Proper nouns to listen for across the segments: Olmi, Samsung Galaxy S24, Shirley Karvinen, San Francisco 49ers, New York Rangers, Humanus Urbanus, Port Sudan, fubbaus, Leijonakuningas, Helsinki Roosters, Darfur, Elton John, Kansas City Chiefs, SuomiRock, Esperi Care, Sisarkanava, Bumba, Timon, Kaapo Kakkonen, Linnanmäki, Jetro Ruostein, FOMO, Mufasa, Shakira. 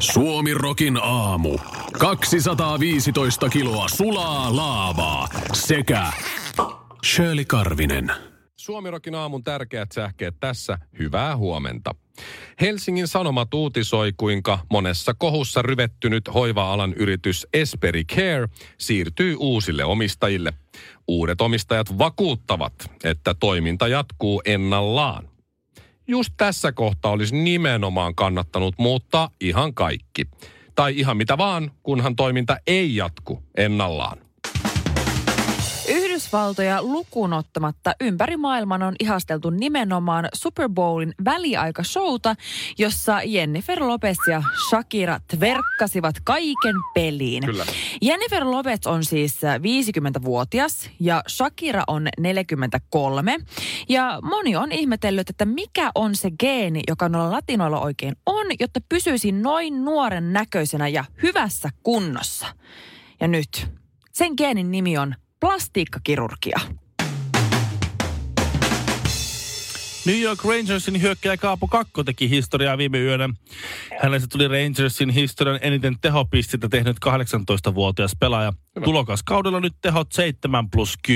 SuomiRockin aamu. 215 kiloa sulaa laavaa sekä Shirley Karvinen. SuomiRockin aamun tärkeät sähkeet tässä. Hyvää huomenta. Helsingin Sanomat uutisoi, kuinka monessa kohussa ryvettynyt hoiva-alan yritys Esperi Care siirtyy uusille omistajille. Uudet omistajat vakuuttavat, että toiminta jatkuu ennallaan. Just tässä kohtaa olisi nimenomaan kannattanut muuttaa ihan kaikki. Tai ihan mitä vaan, kunhan toiminta ei jatku ennallaan. Yhdysvaltoja lukuun ottamatta ympäri maailman on ihasteltu nimenomaan Super Bowlin väliaikashouta, jossa Jennifer Lopez ja Shakira tverkkasivat kaiken peliin. Kyllä. Jennifer Lopez on siis 50-vuotias ja Shakira on 43. Ja moni on ihmetellyt, että mikä on se geeni, joka noilla latinoilla oikein on, jotta pysyisi noin nuoren näköisenä ja hyvässä kunnossa. Ja nyt sen geenin nimi on plastiikkakirurgia. New York Rangersin hyökkääjä Kaapo Kakkonen teki historiaa viime yönä. Hänestä tuli Rangersin historian eniten tehopistettä tehnyt 18-vuotias pelaaja. Tulokaskaudella nyt tehot 7+10.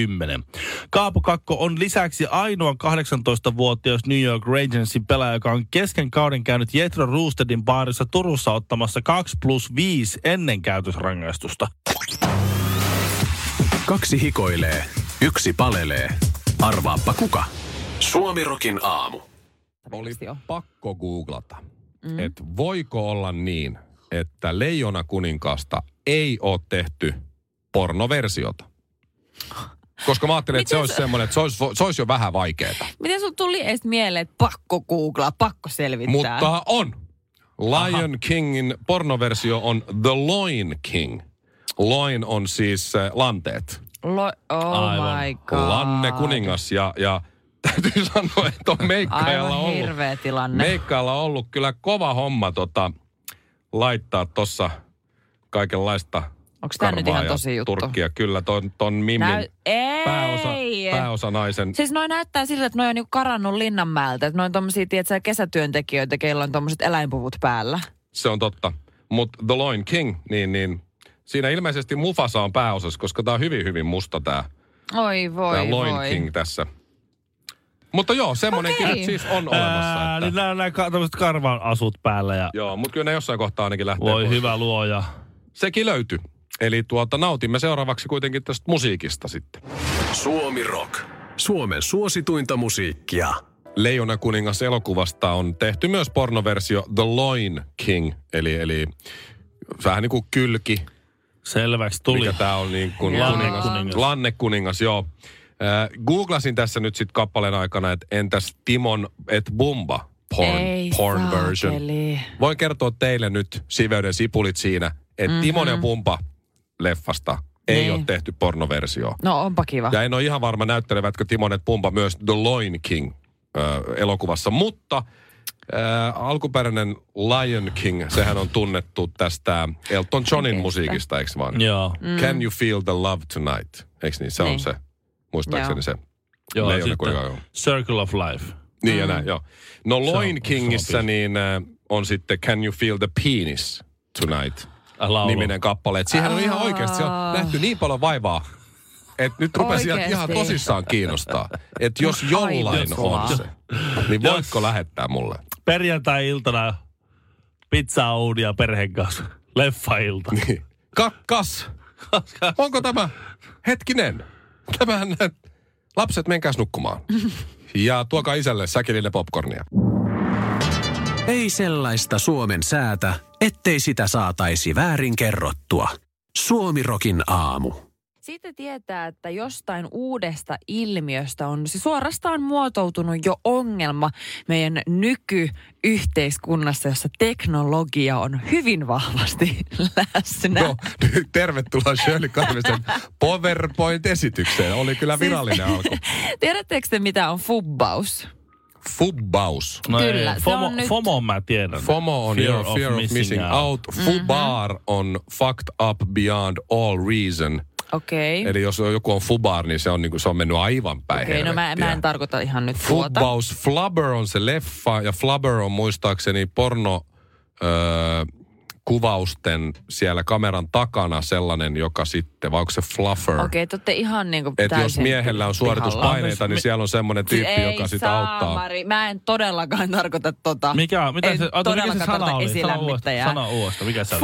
Kaapo Kakkonen on lisäksi ainoa 18-vuotias New York Rangersin pelaaja, joka on kesken kauden käynyt Jetro Ruosteinin baarissa Turussa ottamassa 2+5 ennen käytösrangaistusta. Kaksi hikoilee, yksi palelee. Arvaappa kuka? SuomiRockin aamu. Oli pakko googlata, että voiko olla niin, että Leijonakuninkaasta ei ole tehty pornoversiota. Koska mä ajattelin, että se olisi jo vähän vaikeeta. Miten sun tuli edes mieleen, että pakko googlaa, pakko selvittää? Mutta on. Lion Kingin pornoversio on The Lion King. Loin on siis lanteet. My God. Lanne kuningas ja täytyy sanoa, että on meikkailla ollut kyllä kova homma laittaa tossa kaikenlaista. Onko tämä nyt ihan tosi juttu? Turkkia, kyllä, ton Mimmin pääosa naisen. Siis noi näyttää siltä, että noi on niinku karannut Linnanmäeltä, että noi on tommosia, tietsä, kesätyöntekijöitä, keillä on tommoset eläinpuvut päällä. Se on totta, mutta The Lion King, niin siinä ilmeisesti Mufasa on pääosassa, koska tää on hyvin, hyvin musta tää. Oi voi, tää Lion King tässä. Mutta joo, semmonenkin nyt siis on olemassa. Että... Niin nää tämmöiset karvan asut päällä. Ja... Joo, mutta kyllä ne jossain kohtaa ainakin lähtee. Voi pois. Hyvä luoja. Sekin löytyi. Eli nautimme seuraavaksi kuitenkin tästä musiikista sitten. Suomi Rock. Suomen suosituinta musiikkia. Leijonakuningas elokuvasta on tehty myös pornoversio The Lion King. Eli vähän niin kuin kylki. Selväksi tuli. Mikä tää on niin kuin Lanne kuningas, joo. Googlasin tässä nyt sit kappaleen aikana, että entäs Timon et Bumba porn version. Voin kertoa teille nyt siveyden sipulit siinä, että Timon ja Bumba leffasta ei ole tehty pornoversio. No onpa kiva. Ja en ole ihan varma, näyttelevätkö Timon et Bumba myös The Lion King elokuvassa, mutta... alkuperäinen Lion King, sehän on tunnettu tästä Elton Johnin musiikista, eikö vaan? Joo. Can you feel the love tonight? Eikö niin? Se on se. Muistaakseni se. Joo, sitten Circle of Life. Niin ja näin, joo. No Lion Kingissä niin on sitten Can you feel the penis tonight? Niminen kappale. Et siihen on ihan oikeasti, se on nähty niin paljon vaivaa. Et nyt rupesi ihan tosissaan kiinnostaa, että jos jollain on se, niin voitko lähettää mulle? Perjantai-iltana pizza-ounia perheen kanssa, leffa-ilta. Niin. Kakkas. Onko tämä? Hetkinen. Tämähän, lapset menkääs nukkumaan. Ja tuokaa isälle säkillinen popcornia. Ei sellaista Suomen säätä, ettei sitä saataisi väärin kerrottua. SuomiRockin aamu. Siitä tietää, että jostain uudesta ilmiöstä on suorastaan muotoutunut jo ongelma meidän nykyyhteiskunnassa, jossa teknologia on hyvin vahvasti läsnä. No, tervetuloa Shirley Karvisen PowerPoint-esitykseen. Oli kyllä virallinen alku. Tiedättekö te, mitä on fubbaus? Fubbaus. No kyllä, FOMO mä tiedän. FOMO on fear of missing out. FUBAR on fucked up beyond all reason. Okei. Okay. Eli jos joku on FUBAR, niin se on mennyt aivan päin helvettiä. Okei, no mä en tarkoita ihan nyt tuota. Fubbaus, Flubber on se leffa, ja Flubber on muistaakseni pornokuvausten siellä kameran takana sellainen, joka sitten, vai onko se fluffer? Okei, te olette ihan niin kuin täysin. Että jos miehellä on suorituspaineita, niin siellä on semmoinen tyyppi, joka sitä auttaa. Ei Mari, mä en todellakaan tarkoita tota. Mikä se sana oli? Sana uudesta, mikä se oli?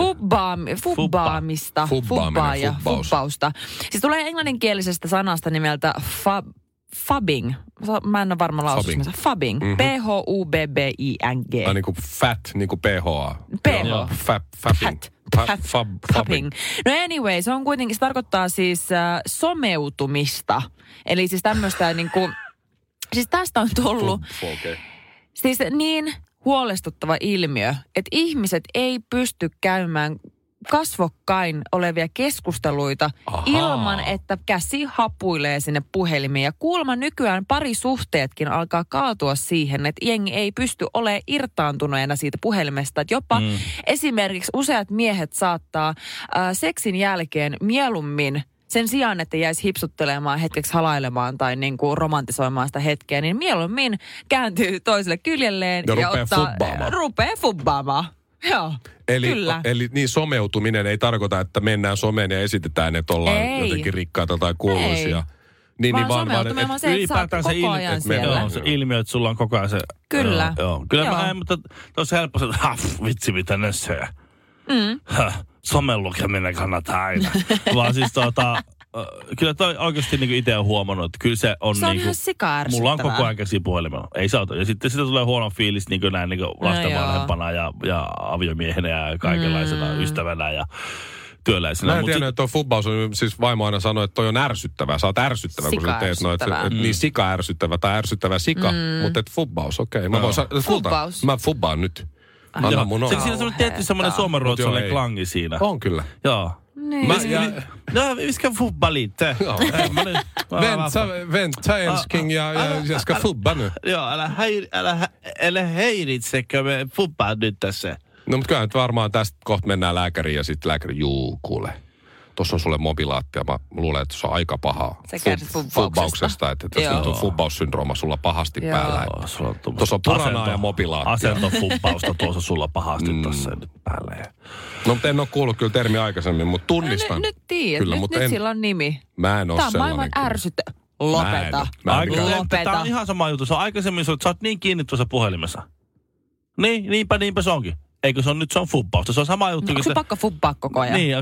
Fubbaamista. Fubbaaminen, fubbausta. Siis tulee englanninkielisestä sanasta nimeltä fubbing. Mä en ole varma lausunut. Fubbing. P-H-U-B-B-I-N-G. Tai niinku fat, niinku P-H-A. P-H. Fabbing. Fabbing. No anyway, se on kuitenkin, se tarkoittaa siis someutumista. Eli siis tämmöistä niinku, siis tästä on tullut siis niin huolestuttava ilmiö, että ihmiset ei pysty käymään kasvokkain olevia keskusteluita ilman, että käsi hapuilee sinne puhelimeen. Ja kuulemma nykyään parisuhteetkin alkaa kaatua siihen, että jengi ei pysty olemaan irtaantuneena siitä puhelimesta. Että jopa esimerkiksi useat miehet saattaa seksin jälkeen mieluummin sen sijaan, että jäisi hipsuttelemaan hetkeksi halailemaan tai niinku romantisoimaan sitä hetkeä, niin mieluummin kääntyy toiselle kyljelleen ja rupeaa fubbaamaan. Joo, eli niin someutuminen ei tarkoita, että mennään someen ja esitetään, että ollaan jotenkin rikkaita tai kuuluisia. Vaan ylipäätään se ilmiö, että sulla on koko ajan se. Kyllä. Kyllä. Mä en, mutta tosi helposti, että vitsi mitä nössöjä. Somen lukeminen kannattaa aina. Vaan siis kyllä toi oikeasti niin itse on huomannut, että kyllä se on. Se on niin ihan sika-ärsyttävää. Mulla on koko ajan käsi puhelimella. Ei se auta. Ja sitten sitä tulee huono fiilis niin näin niin lasten vanhempana ja aviomiehenä ja kaikenlaisena ystävänä ja työläisenä. Mä en tiedä, että tuo fubbaus on, siis vaimo aina sanoi, että toi on ärsyttävää. Sä oot ärsyttävää, kun sä teet noin. Niin sika-ärsyttävä tai ärsyttävä sika, mutta et fubbaus, okei. Mä fubbaan nyt. Anna mun on. Siinä on semmoinen tietty semmoinen suomenruotsalainen klangi siinä. On kyllä. Joo. Niin. Vi ska fubba lite. Vänta älskling, jag ska fubba nu. Ja, eller heirit sekä me fubbaa nyt tässä. No mutta kyllä varmaan tästä kohta mennään lääkäriin ja sitten lääkäri, kuule. Tuossa on sulle mobilaatti ja mä luulen, että se on aika pahaa. Sä kärsit fubbauksesta. Että nyt on fubbaussyndrooma sulla pahasti päällä. Tuossa on puranaa ja mobilaattia. Asento fubbausta tuossa sulla pahasti tässä nyt päällä. No mutta en ole kuullut kyllä termi aikaisemmin, mutta tunnistan. Nyt tiedät, nyt sillä on nimi. Mä en ole sellainen. Tämä on maailman ärsyttä. Lopeta. Tämä on ihan sama juttu. Se on aikaisemmin, että sä oot niin kiinni tuossa puhelimessa. Niin, niinpä se onkin. Eikö se on nyt, se on fubbausta. Se on sama juttu. Onko se pakko fubbaa koko ajan? Niin,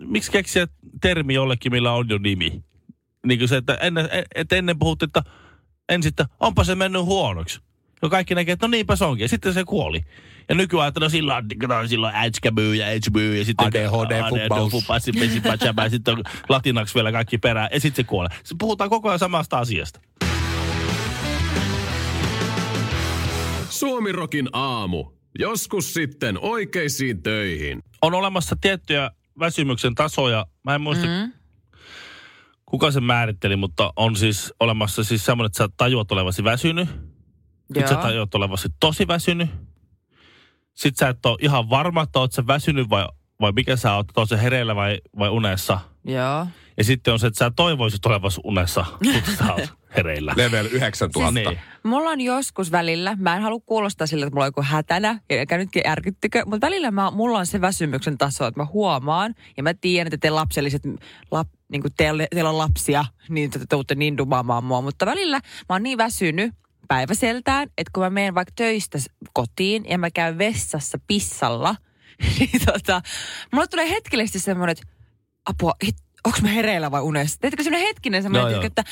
miksi keksiä termi jollekin, millä on jo nimi? Niin kuin se, että ennen puhuttiin, että ensin, että onpa se mennyt huonoksi. Ja kaikki näkee, että no niinpä se onkin. Ja sitten se kuoli. Ja nykyään, että no silloin ätskämyy ja ätsmyy. Ja sitten ADHD-fubbaus. Sitten on latinaksi vielä kaikki perään. Ja sitten se kuolee. Puhutaan koko ajan samasta asiasta. SuomiRockin aamu. Joskus sitten oikeisiin töihin. On olemassa tiettyjä väsymyksen tasoja. Mä en muista, kuka sen määritteli, mutta on siis olemassa siis semmoinen, että sä tajuat olevasi väsynyt. Sitten sä tajuat olevasi tosi väsynyt. Sitten sä et ole ihan varma, että oot sä väsynyt vai mikä sä oot, oot sä hereillä vai unessa. Joo. Ja sitten on se, että sä toivoisit olevasi unessa, mutta sä oot hereillä. Level 9000. Siis, niin. Mulla on joskus välillä, mä en halua kuulostaa sillä, että mulla on joku hätänä, eikä nytkin järkyttikö, mutta välillä mulla on se väsymyksen taso, että mä huomaan, ja mä tiedän, että te lapselliset, niin kuin teillä on lapsia, niin te tuutte niin dumaamaan mua, mutta välillä mä oon niin väsynyt päiväseltään, että kun mä menen vaikka töistä kotiin, ja mä käyn vessassa pissalla, niin mulla tulee hetkellisesti semmoinen, että apua, onko mä hereillä vai unessa? Teetkö semmoinen hetkinen semmoinen, että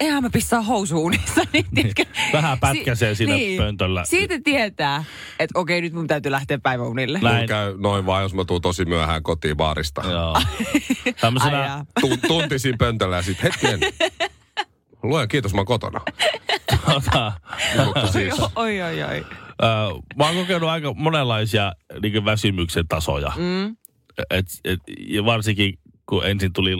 eihän mä pissaa housuun unissa. Niin. Vähän pätkäsee siinä pöntöllä. Siitä tietää, että okei, nyt mun täytyy lähteä päiväunille. Mun käy noin vaan, jos mä tuun tosi myöhään kotiin baarista. Joo. Tämmöisenä tuntisin pöntöllä ja sit hetken. Luoja, kiitos, mä oon kotona. Oi. Mä oon kokenut aika monenlaisia niin väsymyksen tasoja. Mm. Ja varsinkin, kun ensin tuli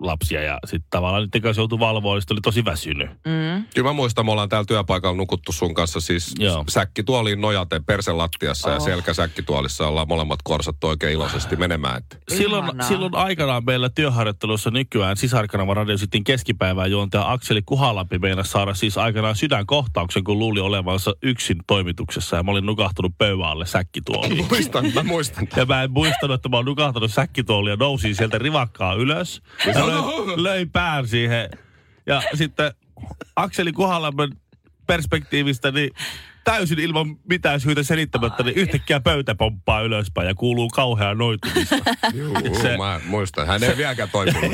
lapsia ja sitten tavallaan nyt kanssa joutui valvoa, niin oli tosi väsynyt. Mm. Kyllä mä muistan, me ollaan täällä työpaikalla nukuttu sun kanssa siis säkkituoliin nojaten perselattiassa ja selkäsäkkituolissa ollaan molemmat korsattu oikein iloisesti menemään. Silloin aikanaan meillä työharjoittelussa nykyään sisarkanava radio sitten keskipäivään juontaja Akseli Kuhalampi meinasi saada siis aikanaan sydänkohtauksen, kun luuli olevansa yksin toimituksessa ja mä olin nukahtunut pöydälle säkkituoliin. Mä muistan. Ja mä en muistanut, että mä oon nukahtanut säkkituoliin ja nousin sieltä rivakkaa ylös. Löi pään siihen. Ja sitten Akseli Kuhalamman perspektiivistä niin täysin ilman mitään syytä selittämättä, niin yhtäkkiä pöytä pomppaa ylöspäin ja kuuluu kauheaa noitumista. Juu, mä muistan. Hän ei vieläkään toipunut.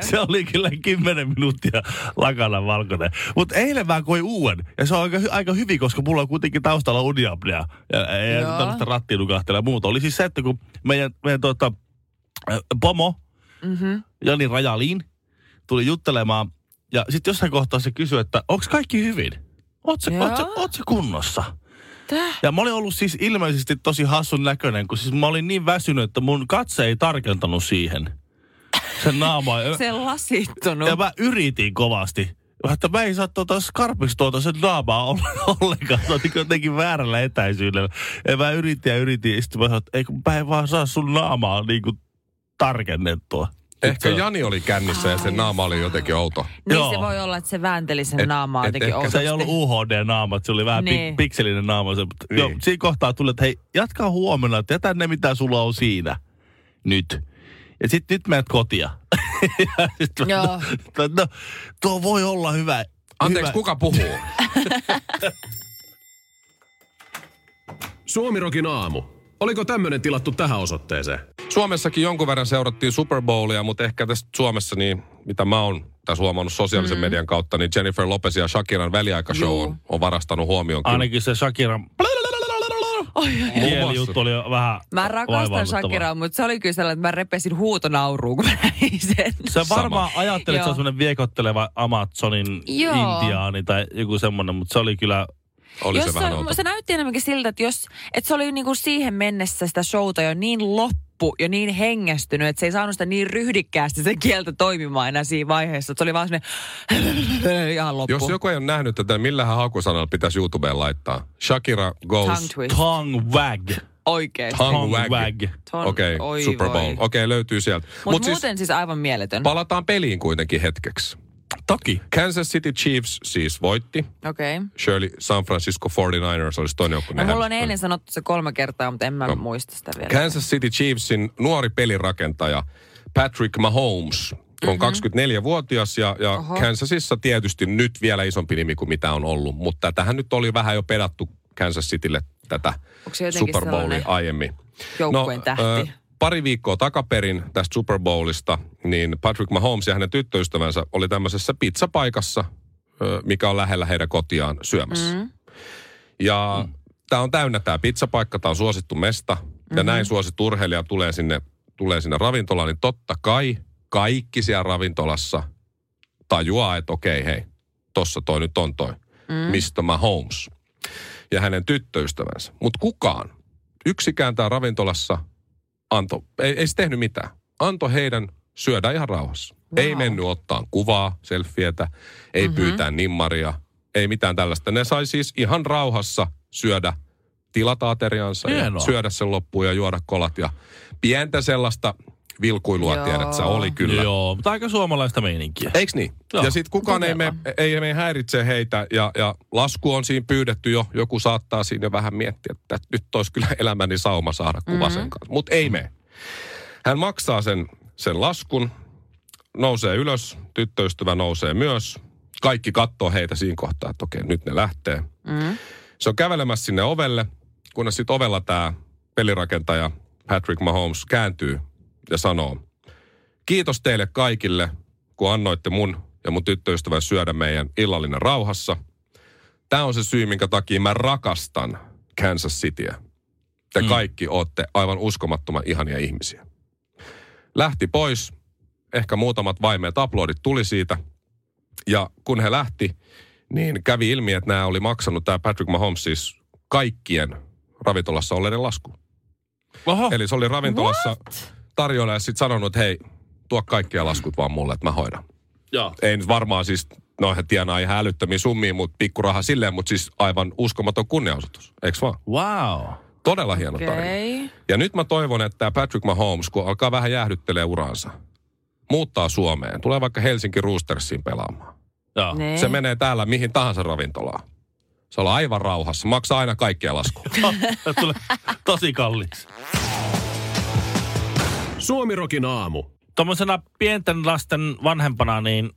Se oli kyllä 10 minuuttia lakana valkoinen. Mutta eilen mä koin uuden. Ja se on aika hyvin, koska mulla on kuitenkin taustalla uniapnea. Ja tällaista rattiinukahtella ja muuta. Oli siis se, että kun meidän pomo, Jani Rajalin tuli juttelemaan ja sitten jossain kohtaa se kysyi, että onko kaikki hyvin? Ootko kunnossa? Täh? Ja mä olin ollut siis ilmeisesti tosi hassun näköinen, kun siis mä olin niin väsynyt, että mun katse ei tarkentanut siihen. Sen naama. Sen lasittunut. Ja mä yritin kovasti. Että mä ei saa skarpiksi sen naamaa ollenkaan. Se on jotenkin väärällä etäisyydellä. Ja mä yritin ja sitten mä sanoin, että ei kun mä en vaan saa sun naamaa niinku tarkennettua. Ehkä Jani oli kännissä ja sen naama oli jotenkin outo. Niin se voi olla, että se väänteli sen naamaa jotenkin outosti. Se ei ollut UHD-naama, se oli vähän pikselinen naama. Joo, siinä kohtaa tuli, että hei, jatkaa huomenna, että jätä ne mitä sulla on siinä nyt. Ja sitten nyt menet kotia. Joo. No, tuo voi olla hyvä. Anteeksi, kuka puhuu? SuomiRockin aamu. Oliko tämmöinen tilattu tähän osoitteeseen? Suomessakin jonkun verran seurattiin Super Bowlia, mutta ehkä tässä Suomessa, niin mitä mä oon tässä huomannut sosiaalisen median kautta, niin Jennifer Lopez ja Shakiran väliaikashow on varastanut huomion. Ainakin se Shakiran... juttu oli vähän. Mä rakastan Shakiraa, mutta se oli kyllä sellainen, että mä repesin huutonauruun, kun mä näin sen. Sä varmaan ajattelit, että se on semmoinen viekotteleva Amazonin intiaani tai joku semmoinen, mutta se oli kyllä... Se näytti enemmänkin siltä, että se oli niinku siihen mennessä sitä showta jo niin loppu ja niin hengästynyt, että se ei saanut sitä niin ryhdikkäästi sen kieltä toimimaan enää siinä vaiheessa. Se oli vaan semmoinen ihan loppu. Jos joku ei ole nähnyt tätä, millähän hakusanalla pitäisi YouTubeen laittaa? Shakira goes... Tongue wag. Oikein. Tongue wag. Okei, Super Bowl. Okei, löytyy sieltä. Mutta muuten siis aivan mieletön. Palataan peliin kuitenkin hetkeksi. Toki. Kansas City Chiefs siis voitti. Okei. Shirley San Francisco 49ers olisi toinen joku. Mulla on eilen sanottu se 3 kertaa, mutta en mä muista sitä vielä. Kansas City Chiefsin nuori pelirakentaja Patrick Mahomes on 24-vuotias ja Kansasissa tietysti nyt vielä isompi nimi kuin mitä on ollut. Mutta tähän nyt oli vähän jo pedattu Kansas Citylle tätä Super Bowlia aiemmin. Joukkueen tähti. Pari viikkoa takaperin tästä Super Bowlista, niin Patrick Mahomes ja hänen tyttöystävänsä oli tämmöisessä pizzapaikassa, mikä on lähellä heidän kotiaan syömässä. Ja tämä on täynnä tämä pizzapaikka, tämä on suosittu mesta. Ja näin suosittu urheilija tulee sinne ravintolaan, niin totta kai kaikki siellä ravintolassa tajuaa, että okei, hei, tossa toi nyt on toi Mr. Mahomes ja hänen tyttöystävänsä. Mutta kukaan, yksikään tää ravintolassa... Ei se tehnyt mitään. Antoi heidän syödä ihan rauhassa. Wow. Ei mennyt ottaan kuvaa, selfietä, ei pyytää nimmaria, ei mitään tällaista. Ne sai siis ihan rauhassa syödä, tilata ateriansa ja syödä sen loppuun ja juoda kolat. Ja pientä sellaista vilkuilua tiedät sä, oli kyllä. Joo, mutta aika suomalaista meininkiä. Eiks niin? Joo. Ja sit kukaan ei häiritse heitä ja lasku on siinä pyydetty jo. Joku saattaa siinä vähän miettiä, että nyt olisi kyllä elämäni sauma saada kuva sen kanssa. Mut ei mene. Hän maksaa sen laskun, nousee ylös, tyttöystävä nousee myös. Kaikki katsoo heitä siinä kohtaa, että okei, nyt ne lähtee. Se on kävelemässä sinne ovelle, kunnes sit ovella tää pelirakentaja Patrick Mahomes kääntyy ja sanoo, Kiitos teille kaikille, kun annoitte mun ja mun tyttöystävän syödä meidän illallinen rauhassa. Tämä on se syy, minkä takia mä rakastan Kansas Cityä. Te kaikki ootte aivan uskomattoman ihania ihmisiä. Lähti pois. Ehkä muutamat vaimeat uploadit tuli siitä. Ja kun he lähti, niin kävi ilmi, että nämä oli maksanut tämä Patrick Mahomes siis kaikkien ravintolassa olleiden lasku. Oho. Eli se oli ravintolassa tarjolla ja sitten sanonut, että hei, tuo kaikkia laskut vaan mulle, että mä hoidan. Ja. Ei nyt varmaan siis, no he tienaa ihan älyttömiä summia, mutta pikkuraha silleen, mutta siis aivan uskomaton kunnianosoitus, eikö vaan? Wow. Todella hieno tarina. Ja nyt mä toivon, että Patrick Mahomes, kun alkaa vähän jäähdyttelee uraansa, muuttaa Suomeen, tulee vaikka Helsinki Roostersiin pelaamaan. Ja. Se menee täällä mihin tahansa ravintolaan. Se on aivan rauhassa. Maksaa aina kaikkia laskuja. Tulee tosi kalliiksi. SuomiRockin aamu. Tuommoisena pienten lasten vanhempana, niin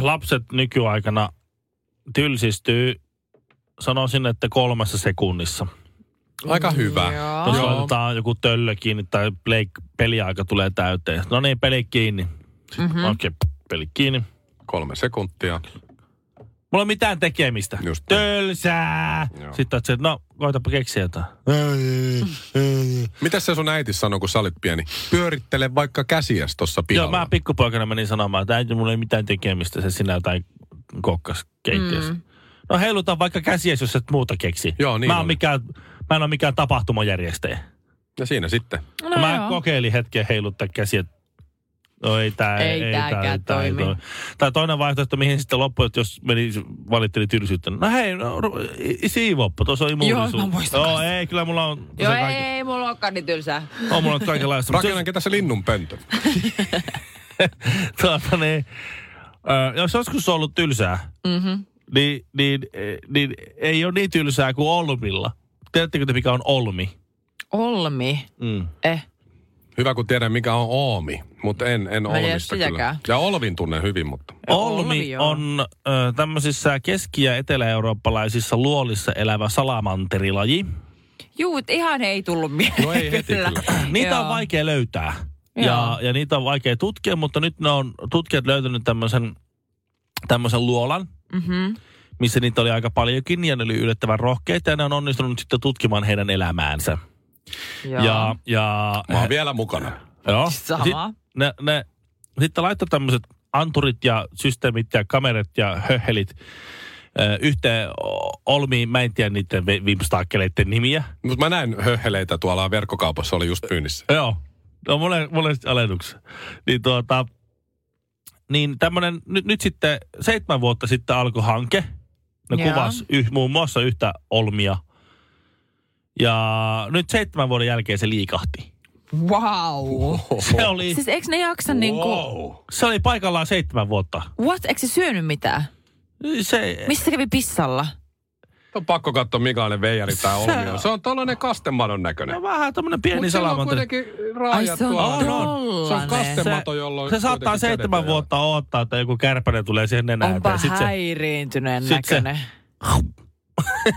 lapset nykyaikana tylsistyy, sanoisin, että 3 sekunnissa. Aika hyvä. Jos laitetaan joku töllö kiinni tai peliaika tulee täyteen. No niin, peli kiinni. Mm-hmm. Okei, peli kiinni. 3 sekuntia. Mulla ei mitään tekemistä. Just tölsää! Joo. Sitten oot se, että no, koitapa keksiä jotain. Mitäs se sun äiti sanoi, kun sä olit pieni? Pyörittele vaikka käsiäs tossa pihalla. Joo, mä pikkupoikana menin sanomaan, että äiti, mulla ei mitään tekemistä. Se sinä jotain kokkas keittiössä. Mm. No heilutaan vaikka käsiäs, jos et muuta keksi. Joo, niin mä en ole mikään tapahtumajärjestäjä. Ja siinä sitten. No, mä kokeilin hetken heiluttaa käsiä. No ei tää, ei tää toimi. Tai toinen vaihtoehto, mihin sitten loppui, jos meni, valitteli tylsyyttä. No hei, no, siivoppa, tuossa on immuunisuus. Joo, mä muistan. Joo, ei, kyllä mulla on... Joo, ei mulla olekaan niin tylsää. On mulla on kaikenlaista. Rakennankin tässä linnunpöntö. Niin, jos joskus on ollut tylsää, niin ei ole niin tylsää kuin Olmilla. Tiedättekö te, mikä on Olmi? Olmi? Hyvä, kun tiedän, mikä on Oomi, mutta en Olmista kyllä. Ja Olvin tunnen hyvin, mutta... Olmi on tämmöisissä keski- ja etelä-eurooppalaisissa luolissa elävä salamanterilaji. Juu, ihan ei tullut mieleen. No ei heti kyllä. Niitä on vaikea löytää ja niitä on vaikea tutkia, mutta nyt ne on tutkijat löytänyt tämmöisen luolan, missä niitä oli aika paljonkin ja ne oli yllättävän rohkeita ja ne on onnistunut sitten tutkimaan heidän elämäänsä. Ja mä oon vielä mukana. Joo. Sama. Ne sitten laittoi tämmöiset anturit ja systeemit ja kamerat ja höhelit yhteen Olmiin. Mä en tiedä niiden vimstaakkeleiden nimiä. Mutta mä näin höheleitä tuolla verkkokaupassa, oli just pyynnissä. Joo. No monesti alennuksessa. Niin tämmönen, nyt sitten 7 vuotta sitten alkoi hanke. Ne kuvasi muun muassa yhtä Olmia. Ja nyt 7 vuoden jälkeen se liikahti. Wow. Se oli... Siis eikö ne jaksa niinku... Se oli paikallaan 7 vuotta. What? Eikö se syönyt mitään? Se... Missä kävi pissalla? On pakko katsoa, minkälainen veijari tää Olmi. Se on tollainen kastemadon näköinen. No vähän tämmönen pieni salamanteri. Mutta sillä on kuitenkin raajat tuolla. Se on kastemato, jolloin... Se saattaa 7 vuotta odottaa, että joku kärpäinen tulee siihen nenään. Onpa häiriintyneen näköinen.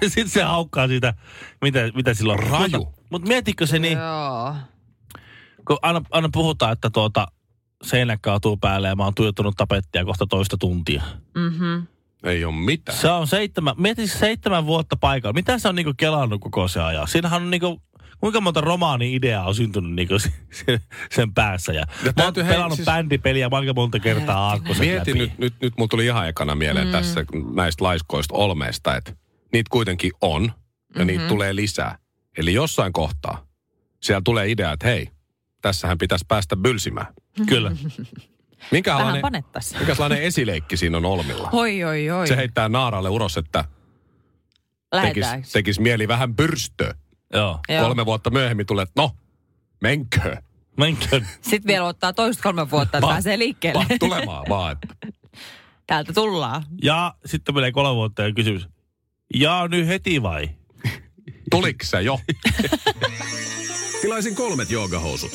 Sitten se haukkaa siitä, mitä sillä on raju. Mutta mietitkö se niin, kun aina puhutaan, että seinä kaatuu päälle ja mä oon tuijottanut tapettia kohta toista tuntia. Mm-hmm. Ei ole mitään. Se on 7 vuotta paikalla. Mitä se on niinku kelannut koko se ajan? Siinähän on niinku, kuinka monta romaani-ideaa on syntynyt niinku sen päässä. Ja mä oon pelannut bändipeliä aika monta kertaa aakkosen läpi. Nyt mun tuli ihan ekana mieleen tässä näistä laiskoista Olmeista, että niitä kuitenkin on, ja niitä tulee lisää. Eli jossain kohtaa siellä tulee idea, että hei, tässähän pitäisi päästä bylsimään. Kyllä. Minkälainen esileikki siinä on Olmilla? Oi. Se heittää naaralle uros, että tekis mieli vähän pyrstöä. Joo. 3 vuotta myöhemmin tulee, että no, menkö. Sitten vielä ottaa toista 3 vuotta, että pääsee liikkeelle. Tulemaan vaan. Täältä tullaan. Ja sitten menee 3 vuotta ja kysymys. Jaa, nyt heti vai? Tuliko sä jo? Tilaisin 3 joogahousut.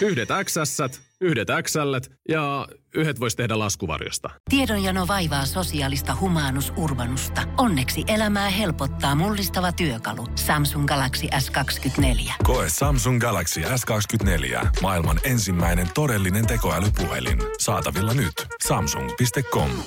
1 XS yhdet XL:t ja yhdet voisi tehdä laskuvarjosta. Tiedonjano vaivaa sosiaalista humanus-urbanusta. Onneksi elämää helpottaa mullistava työkalu. Samsung Galaxy S24. Koe Samsung Galaxy S24. Maailman ensimmäinen todellinen tekoälypuhelin. Saatavilla nyt. Samsung.com.